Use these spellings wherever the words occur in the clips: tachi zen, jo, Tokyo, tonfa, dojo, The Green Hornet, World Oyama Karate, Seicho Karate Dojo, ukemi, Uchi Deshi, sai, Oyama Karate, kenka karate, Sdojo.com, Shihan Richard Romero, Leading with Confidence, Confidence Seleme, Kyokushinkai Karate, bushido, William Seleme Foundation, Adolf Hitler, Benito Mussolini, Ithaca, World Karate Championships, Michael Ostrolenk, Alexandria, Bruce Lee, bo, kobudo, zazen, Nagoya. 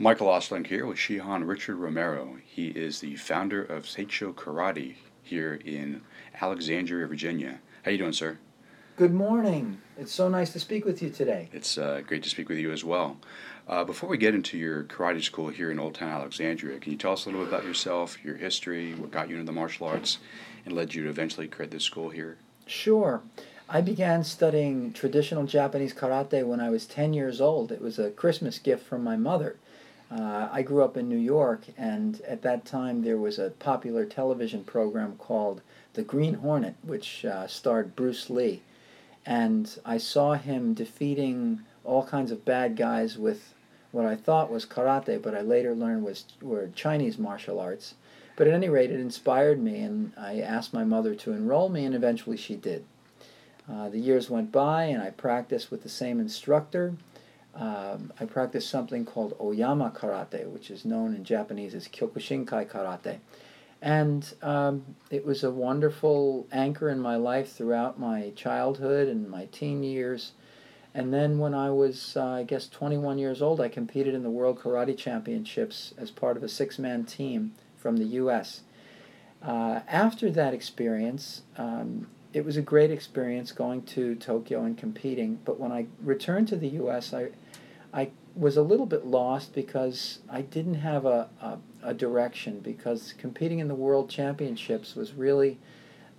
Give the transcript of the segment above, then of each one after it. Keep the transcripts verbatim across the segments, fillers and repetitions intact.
Michael Ostrolenk here with Shihan Richard Romero. He is the founder of Seicho Karate here in Alexandria, Virginia. How you doing, sir? Good morning. It's so nice to speak with you today. It's uh, great to speak with you as well. Uh, before we get into your karate school here in Old Town Alexandria, can you tell us a little bit about yourself, your history, what got you into the martial arts, and led you to eventually create this school here? Sure. I began studying traditional Japanese karate when I was ten years old. It was a Christmas gift from my mother. Uh, I grew up in New York, and at that time there was a popular television program called The Green Hornet, which uh, starred Bruce Lee. And I saw him defeating all kinds of bad guys with what I thought was karate, but I later learned was were Chinese martial arts. But at any rate, it inspired me, and I asked my mother to enroll me, and eventually she did. Uh, the years went by, and I practiced with the same instructor. Um, I practiced something called Oyama Karate, which is known in Japanese as Kyokushinkai Karate. And um, it was a wonderful anchor in my life throughout my childhood and my teen years. And then when I was, uh, I guess, twenty-one years old, I competed in the World Karate Championships as part of a six-man team from the U S Uh, after that experience, um, it was a great experience going to Tokyo and competing. But when I returned to the U S, I I was a little bit lost because I didn't have a, a, a direction, because competing in the World Championships was really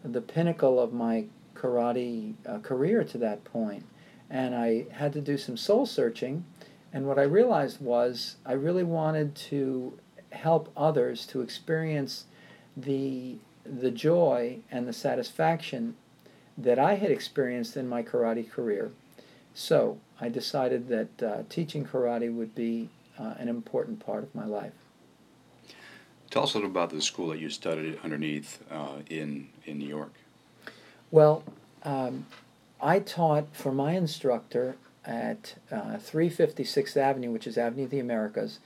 the pinnacle of my karate uh, career to that point. And I had to do some soul searching, and what I realized was I really wanted to help others to experience the the joy and the satisfaction that I had experienced in my karate career. So I decided that uh, teaching karate would be uh, an important part of my life. Tell us a little about the school that you studied underneath uh, in, in New York. Well, um, I taught for my instructor at uh, three fifty-sixth Avenue, which is Avenue of the Americas,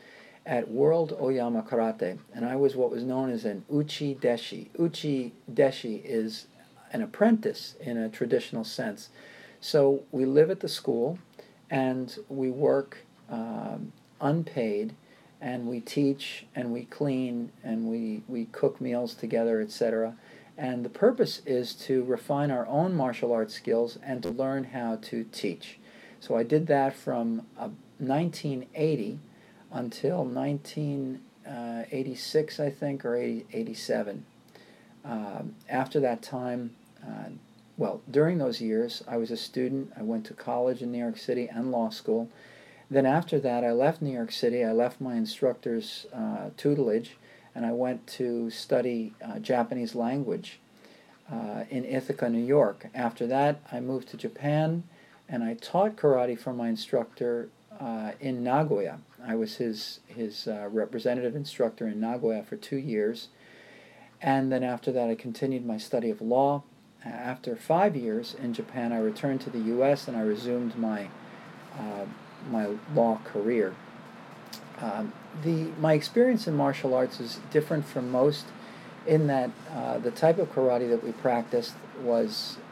at World Oyama Karate, and I was what was known as an Uchi Deshi. Uchi Deshi is an apprentice in a traditional sense. So we live at the school, and we work um, unpaid, and we teach, and we clean, and we, we cook meals together, et cetera. And the purpose is to refine our own martial arts skills and to learn how to teach. So I did that from uh, nineteen eighty until nineteen eighty-six, I think, or eighty, eighty-seven. Um, after that time, uh, well, during those years, I was a student. I went to college in New York City and law school. Then after that, I left New York City. I left my instructor's uh, tutelage, and I went to study uh, Japanese language uh, in Ithaca, New York. After that, I moved to Japan, and I taught karate for my instructor uh, in Nagoya. I was his his uh, representative instructor in Nagoya for two years. And then after that, I continued my study of law. After five years in Japan, I returned to the U S and I resumed my uh, my law career. Um, the my experience in martial arts is different from most in that uh, the type of karate that we practiced was,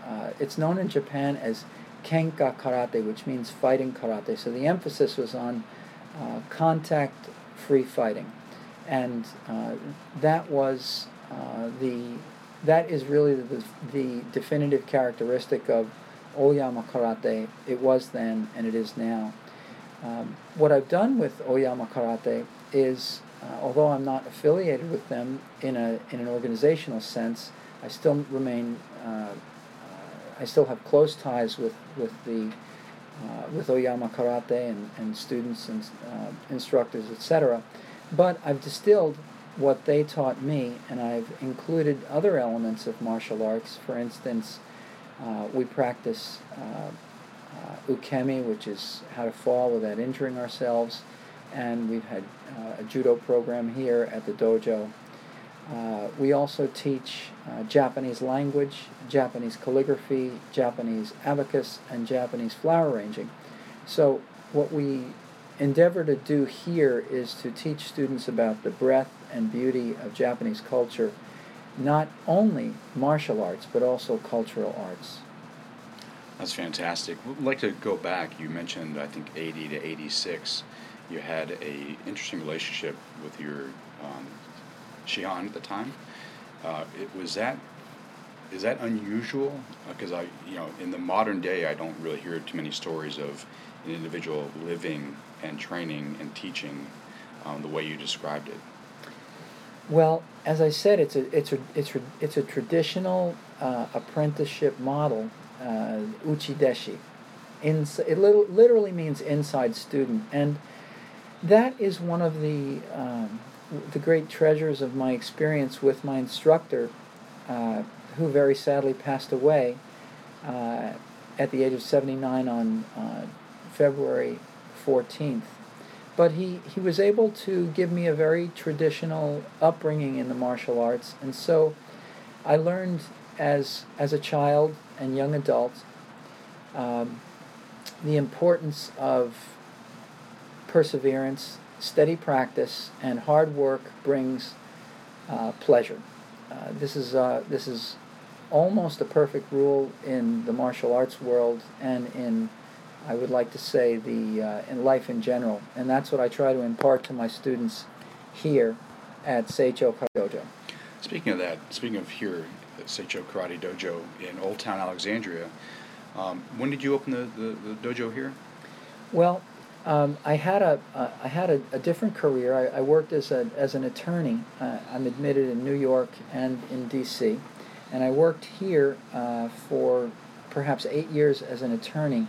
uh, it's known in Japan as kenka karate, which means fighting karate. So the emphasis was on Uh, contact-free fighting, and uh, that was uh, the that is really the the definitive characteristic of Oyama Karate. It was then, and it is now. Um, what I've done with Oyama Karate is, uh, although I'm not affiliated with them in a in an organizational sense, I still remain. Uh, I still have close ties with with the. Uh, with Oyama Karate and, and students and uh, instructors, et cetera. But I've distilled what they taught me, and I've included other elements of martial arts. For instance, uh, we practice uh, uh, ukemi, which is how to fall without injuring ourselves, and we've had uh, a judo program here at the dojo. Uh, we also teach uh, Japanese language, Japanese calligraphy, Japanese abacus, and Japanese flower arranging. So what we endeavor to do here is to teach students about the breadth and beauty of Japanese culture, not only martial arts, but also cultural arts. That's fantastic. We'd like to go back. You mentioned, I think, eighty to eighty-six. you had a interesting relationship with your um, Shihan at the time. Uh, it was that is that unusual? Because uh, I, you know, in the modern day, I don't really hear too many stories of an individual living and training and teaching um, the way you described it. Well, as I said, it's a it's a it's a, it's a traditional uh, apprenticeship model, uh, Uchi Deshi. Ins- it li- literally means inside student, and that is one of the um, the great treasures of my experience with my instructor, uh, who very sadly passed away uh, at the age of seventy-nine on uh, February fourteenth. But he, he was able to give me a very traditional upbringing in the martial arts, and so I learned as as a child and young adult um, the importance of perseverance, steady practice, and hard work brings uh, pleasure. Uh, this is uh, this is almost a perfect rule in the martial arts world and in, I would like to say, the uh, in life in general, and that's what I try to impart to my students here at Seicho Karate Dojo. Speaking of that, speaking of here at Seicho Karate Dojo in Old Town Alexandria, um, when did you open the, the, the dojo here? Well, um, I had a uh, I had a, a different career. I, I worked as a as an attorney. Uh, I'm admitted in New York and in D C, and I worked here uh, for perhaps eight years as an attorney.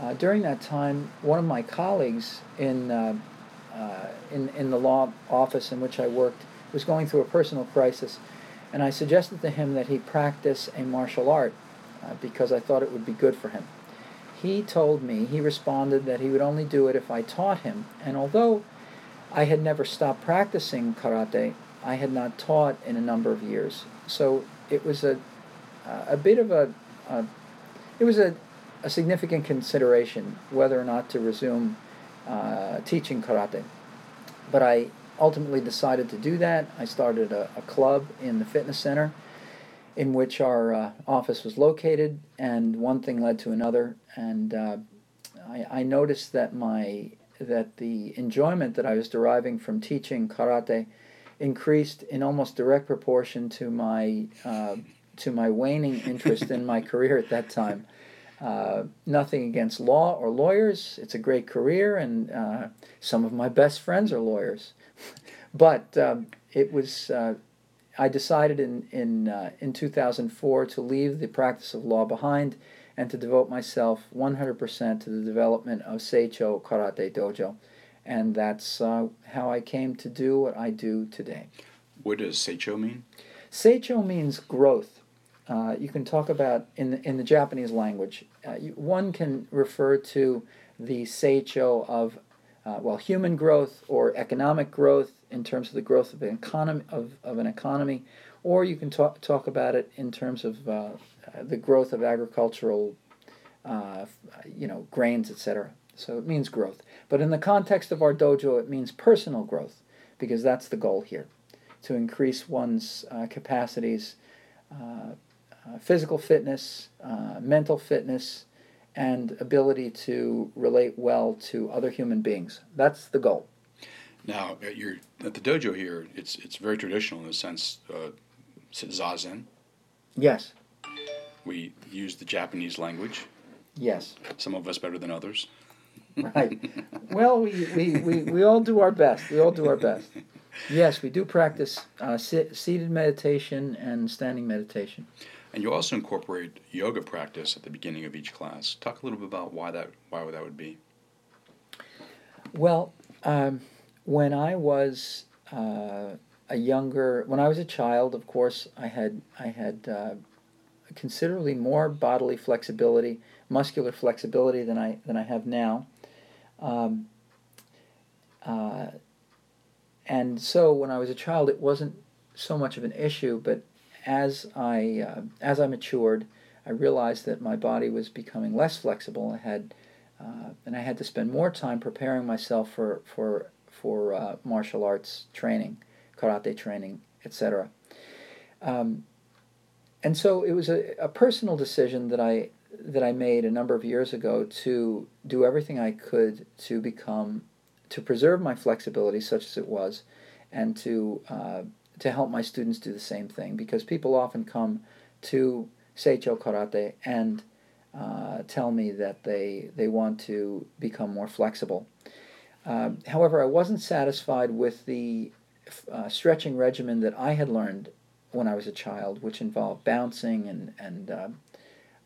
Uh, during that time, one of my colleagues in, uh, uh, in in the law office in which I worked was going through a personal crisis, and I suggested to him that he practice a martial art uh, because I thought it would be good for him. He told me, he responded that he would only do it if I taught him, and although I had never stopped practicing karate, I had not taught in a number of years. So it was a, a bit of a, a it was a a significant consideration whether or not to resume uh, teaching karate. But I ultimately decided to do that. I started a, a club in the fitness center in which our uh, office was located, and one thing led to another, and uh, I, I noticed that my that the enjoyment that I was deriving from teaching karate increased in almost direct proportion to my uh, to my waning interest in my career at that time. Uh, nothing against law or lawyers. It's a great career, and uh, some of my best friends are lawyers. But um, it was, uh, I decided in in, uh, in two thousand four to leave the practice of law behind and to devote myself one hundred percent to the development of Seicho Karate Dojo. And that's uh, how I came to do what I do today. What does Seicho mean? Seicho means growth. Uh, you can talk about, in the, in the Japanese language, uh, you, one can refer to the seicho of, uh, well, human growth or economic growth in terms of the growth of an economy, of, of an economy, or you can talk talk about it in terms of uh, the growth of agricultural, uh, you know, grains, et cetera. So it means growth. But in the context of our dojo, it means personal growth, because that's the goal here, to increase one's uh, capacities, uh Uh, physical fitness, uh, mental fitness, and ability to relate well to other human beings. That's the goal. Now, at, your, at the dojo here, it's it's very traditional in the sense, uh, zazen. Yes. We use the Japanese language. Yes. Some of us better than others. Right. Well, we, we, we, we all do our best. We all do our best. Yes, we do practice uh, sit, seated meditation and standing meditation. And you also incorporate yoga practice at the beginning of each class. Talk a little bit about why that why that would be. Well, um, when I was uh, a younger, when I was a child, of course, I had I had uh, considerably more bodily flexibility, muscular flexibility than I than I have now. Um, uh, and so, when I was a child, it wasn't so much of an issue, but As I uh, as I matured, I realized that my body was becoming less flexible. I had uh, and I had to spend more time preparing myself for for for uh, martial arts training, karate training, et cetera. Um, and so it was a, a personal decision that I that I made a number of years ago to do everything I could to become to preserve my flexibility, such as it was, and to uh, to help my students do the same thing, because people often come to Seicho Karate and uh, tell me that they they want to become more flexible. Uh, however, I wasn't satisfied with the uh, stretching regimen that I had learned when I was a child, which involved bouncing and and uh,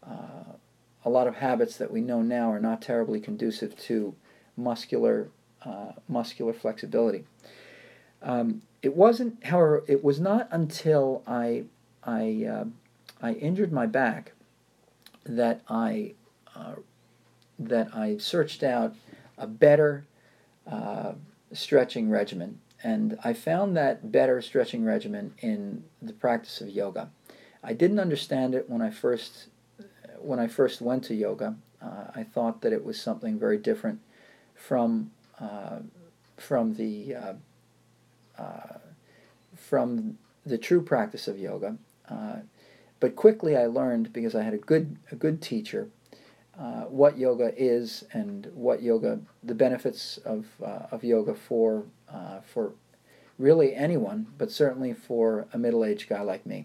uh, a lot of habits that we know now are not terribly conducive to muscular uh, muscular flexibility. Um, it wasn't, however, it was not until I I uh, I injured my back that I uh, that I searched out a better uh, stretching regimen, and I found that better stretching regimen in the practice of yoga. I didn't understand it when I first when I first went to yoga. Uh, I thought that it was something very different from uh, from the uh, uh, from the true practice of yoga. Uh, But quickly I learned, because I had a good a good teacher, uh, what yoga is and what yoga the benefits of uh, of yoga for uh, for really anyone, but certainly for a middle-aged guy like me.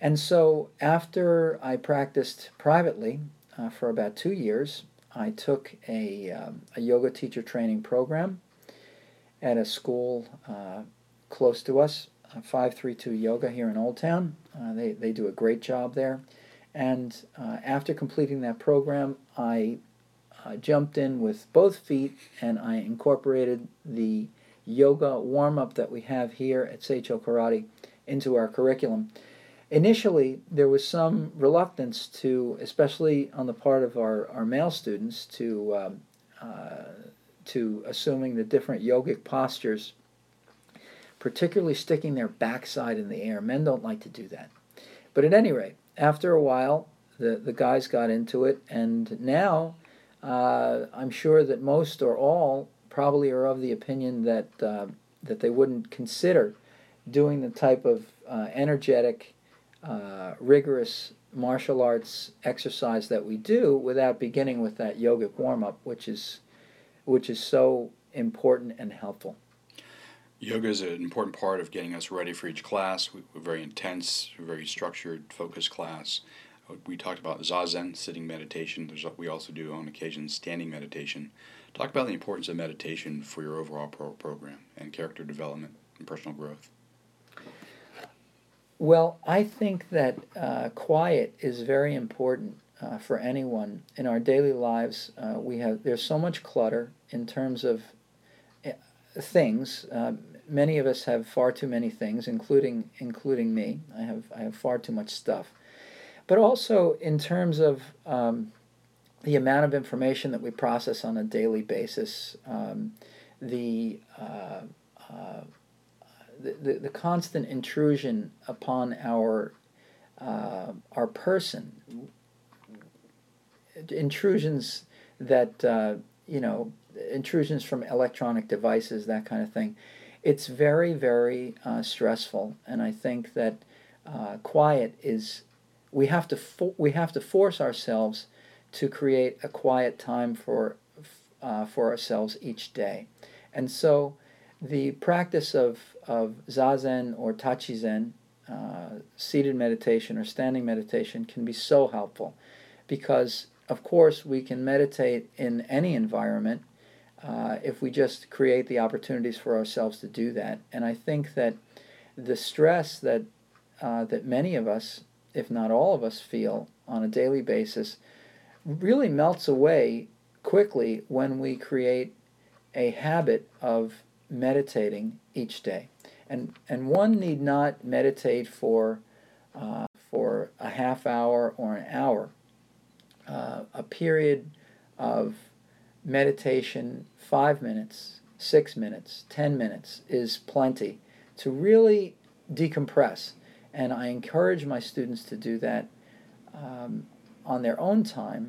And so after I practiced privately uh, for about two years, I took a um, a yoga teacher training program at a school uh, close to us. five three two yoga here in Old Town. Uh, they, they do a great job there. And uh, after completing that program, I uh, jumped in with both feet, and I incorporated the yoga warm-up that we have here at Seicho Karate into our curriculum. Initially, there was some reluctance to, especially on the part of our, our male students, to, um, uh, to assuming the different yogic postures, particularly sticking their backside in the air. Men don't like to do that. But at any rate, after a while, the, the guys got into it, and now uh, I'm sure that most or all probably are of the opinion that uh, that they wouldn't consider doing the type of uh, energetic, uh, rigorous martial arts exercise that we do without beginning with that yogic warm-up, which is, which is so important and helpful. Yoga is an important part of getting us ready for each class. We, we're very intense, very structured, focused class. We talked about zazen, sitting meditation. There's, we also do on occasion standing meditation. Talk about the importance of meditation for your overall pro- program and character development and personal growth. Well, I think that uh, quiet is very important uh, for anyone. In our daily lives, uh, we have there's so much clutter in terms of uh, things. Uh, many of us have far too many things, including including me. I have I have far too much stuff. But also in terms of um, the amount of information that we process on a daily basis, um, the, uh, uh, the the the constant intrusion upon our uh, our person, intrusions that uh, you know. intrusions from electronic devices, that kind of thing. It's very, very uh, stressful, and I think that uh, quiet is. We have to fo- we have to force ourselves to create a quiet time for uh, for ourselves each day, and so the practice of of zazen or tachi zen, uh, seated meditation or standing meditation, can be so helpful, because of course we can meditate in any environment. Uh, if we just create the opportunities for ourselves to do that. And I think that the stress that uh, that many of us, if not all of us, feel on a daily basis really melts away quickly when we create a habit of meditating each day. And and one need not meditate for, uh, for a half hour or an hour. Uh, a period of meditation, five minutes, six minutes, ten minutes is plenty to really decompress. And I encourage my students to do that um, on their own time.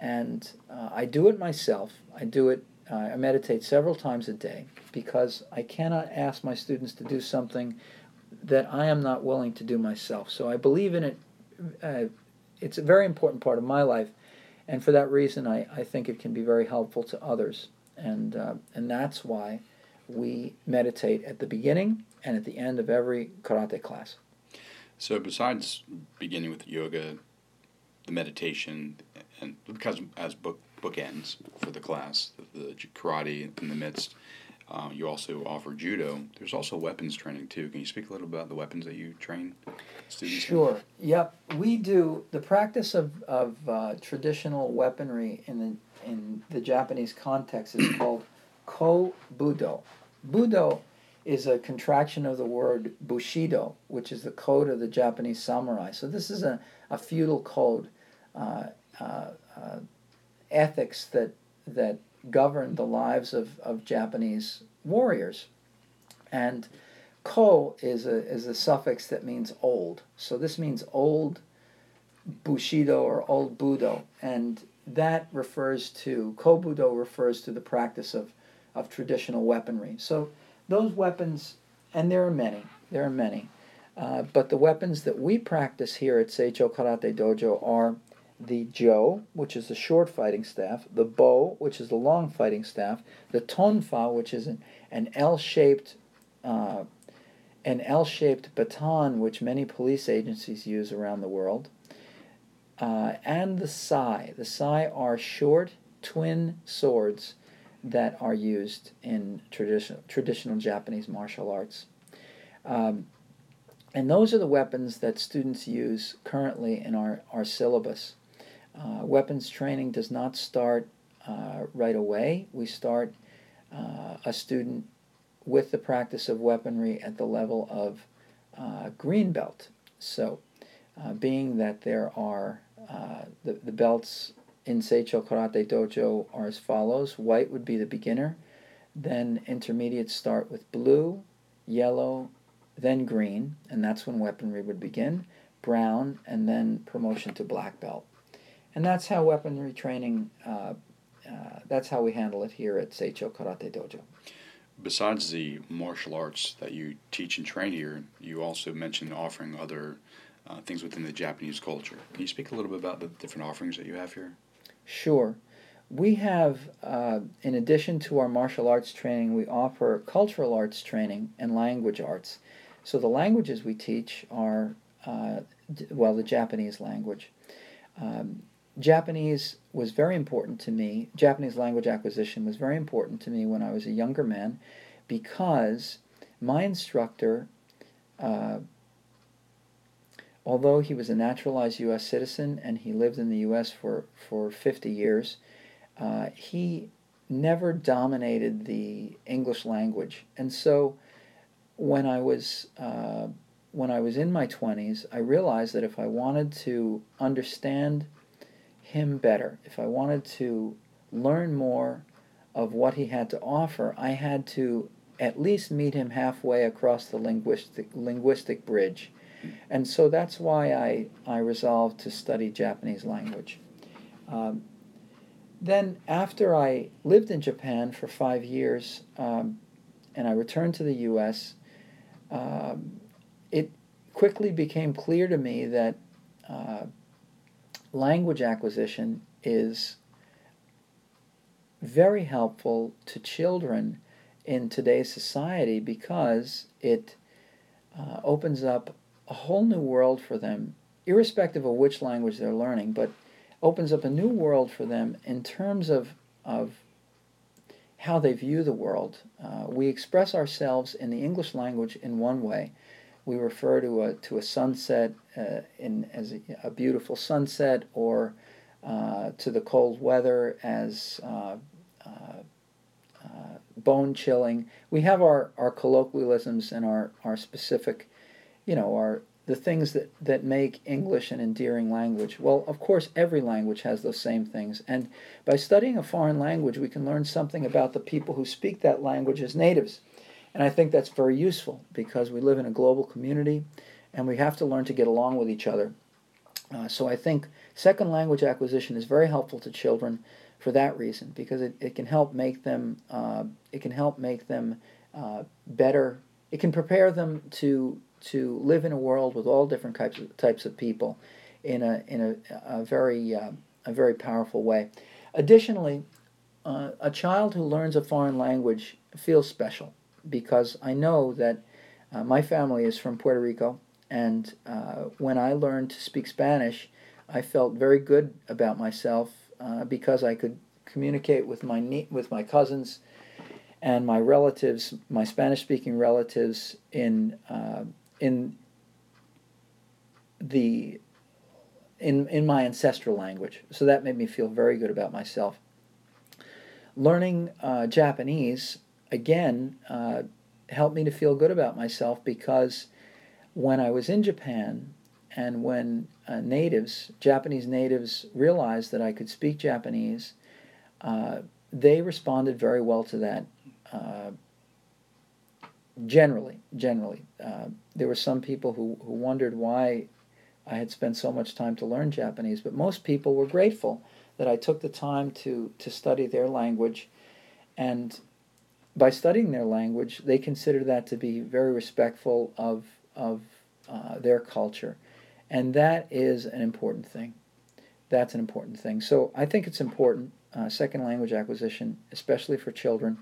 And uh, I do it myself. I do it, uh, I meditate several times a day, because I cannot ask my students to do something that I am not willing to do myself. So I believe in it. Uh, it's a very important part of my life. And for that reason, I, I think it can be very helpful to others And uh, and that's why we meditate at the beginning and at the end of every karate class. So besides beginning with yoga, the meditation, and because as book bookends for the class, the karate in the midst, um, you also offer judo. There's also weapons training too. Can you speak a little about the weapons that you train students? Sure. With? Yep. We do the practice of of uh, traditional weaponry in the in the Japanese context is called kobudo. Budo is a contraction of the word bushido, which is the code of the Japanese samurai. So this is a, a feudal code, uh, uh, uh, ethics that that govern the lives of, of Japanese warriors. And ko is a is a suffix that means old. So this means old bushido or old budo, and that refers to kobudo refers to the practice of of traditional weaponry. So those weapons, and there are many, there are many, uh, but the weapons that we practice here at Seicho Karate Dojo are the jo, which is the short fighting staff, the bo, which is the long fighting staff, the tonfa, which is an, an L-shaped uh, an L-shaped baton, which many police agencies use around the world, uh, and the sai. The sai are short twin swords that are used in traditional traditional Japanese martial arts. Um, and those are the weapons that students use currently in our, our syllabus. Uh, weapons training does not start uh, right away. We start uh, a student with the practice of weaponry at the level of uh, green belt. So uh, being that there are uh, the, the belts in Seicho Karate Dojo are as follows. White would be the beginner, then intermediates start with blue, yellow, then green, and that's when weaponry would begin, brown, and then promotion to black belt. And that's how weaponry training, uh, uh, that's how we handle it here at Seicho Karate Dojo. Besides the martial arts that you teach and train here, you also mentioned offering other uh, things within the Japanese culture. Can you speak a little bit about the different offerings that you have here? Sure. We have, uh, in addition to our martial arts training, we offer cultural arts training and language arts. So the languages we teach are, uh, d- well, the Japanese language. Um, Japanese was very important to me. Japanese language acquisition was very important to me when I was a younger man, because my instructor, uh, although he was a naturalized U S citizen and he lived in the U S for, for fifty years, uh, he never dominated the English language. And so when I was uh, when I was in my twenties, I realized that if I wanted to understand him better, if I wanted to learn more of what he had to offer, I had to at least meet him halfway across the linguistic linguistic bridge. And so that's why I, I resolved to study Japanese language. Um, then after I lived in Japan for five years um, and I returned to the U S, um, it quickly became clear to me that uh, language acquisition is very helpful to children in today's society, because it uh, opens up a whole new world for them, irrespective of which language they're learning, but opens up a new world for them in terms of of how they view the world. Uh, we express ourselves in the English language in one way. We refer to a to a sunset uh, in as a, a beautiful sunset, or uh, to the cold weather as uh, uh, uh, bone chilling. We have our, our colloquialisms and our, our specific, you know, are the things that, that make English an endearing language. Well, of course, every language has those same things. And by studying a foreign language, we can learn something about the people who speak that language as natives. And I think that's very useful, because we live in a global community and we have to learn to get along with each other. Uh, so I think second language acquisition is very helpful to children for that reason, because it, it can help make them, uh, it can help make them uh, better, it can prepare them to to live in a world with all different types of, types of people in a in a, a very uh, a very powerful way. Additionally, uh, a child who learns a foreign language feels special, because I know that uh, my family is from Puerto Rico, and uh, when I learned to speak Spanish, I felt very good about myself uh, because I could communicate with my nie- with my cousins and my relatives, my Spanish-speaking relatives, in uh, in the in in my ancestral language. So that made me feel very good about myself. Learning uh, Japanese again uh, helped me to feel good about myself, because when I was in Japan, and when uh, natives, Japanese natives, realized that I could speak Japanese, uh, they responded very well to that. Uh, generally, generally, uh, there were some people who, who wondered why I had spent so much time to learn Japanese, but most people were grateful that I took the time to, to study their language, and by studying their language, they considered that to be very respectful of of uh, their culture. And that is an important thing. That's an important thing. So I think it's important, uh, second language acquisition, especially for children.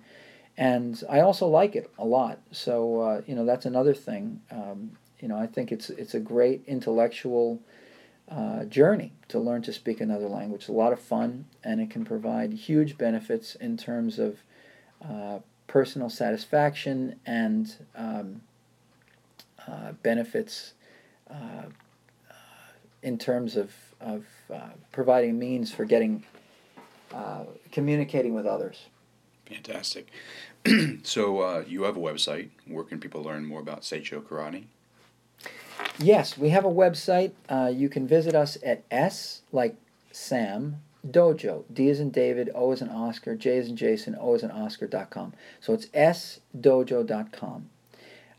And I also like it a lot. So, uh, you know, that's another thing. Um, you know, I think it's it's a great intellectual uh, journey to learn to speak another language. It's a lot of fun, and it can provide huge benefits in terms of uh, personal satisfaction and um, uh, benefits uh in terms of, of uh, providing means for getting, uh, communicating with others. Fantastic. So uh, you have a website. Where can people learn more about Seicho Karate? Yes, we have a website. Uh, you can visit us at S, like Sam, Dojo, D as in David, O as in Oscar, J as in Jason, O as in Oscar dot com. So it's s dojo dot com.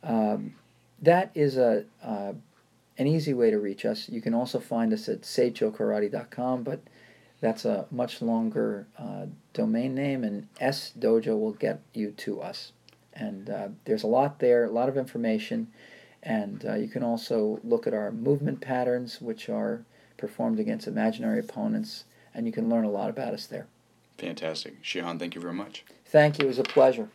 Um, that is a... Uh, an easy way to reach us. You can also find us at seicho karate dot com, but that's a much longer uh, domain name, and S-Dojo will get you to us. And uh, there's a lot there, a lot of information, and uh, you can also look at our movement patterns, which are performed against imaginary opponents, and you can learn a lot about us there. Fantastic. Shihan, thank you very much. Thank you. It was a pleasure.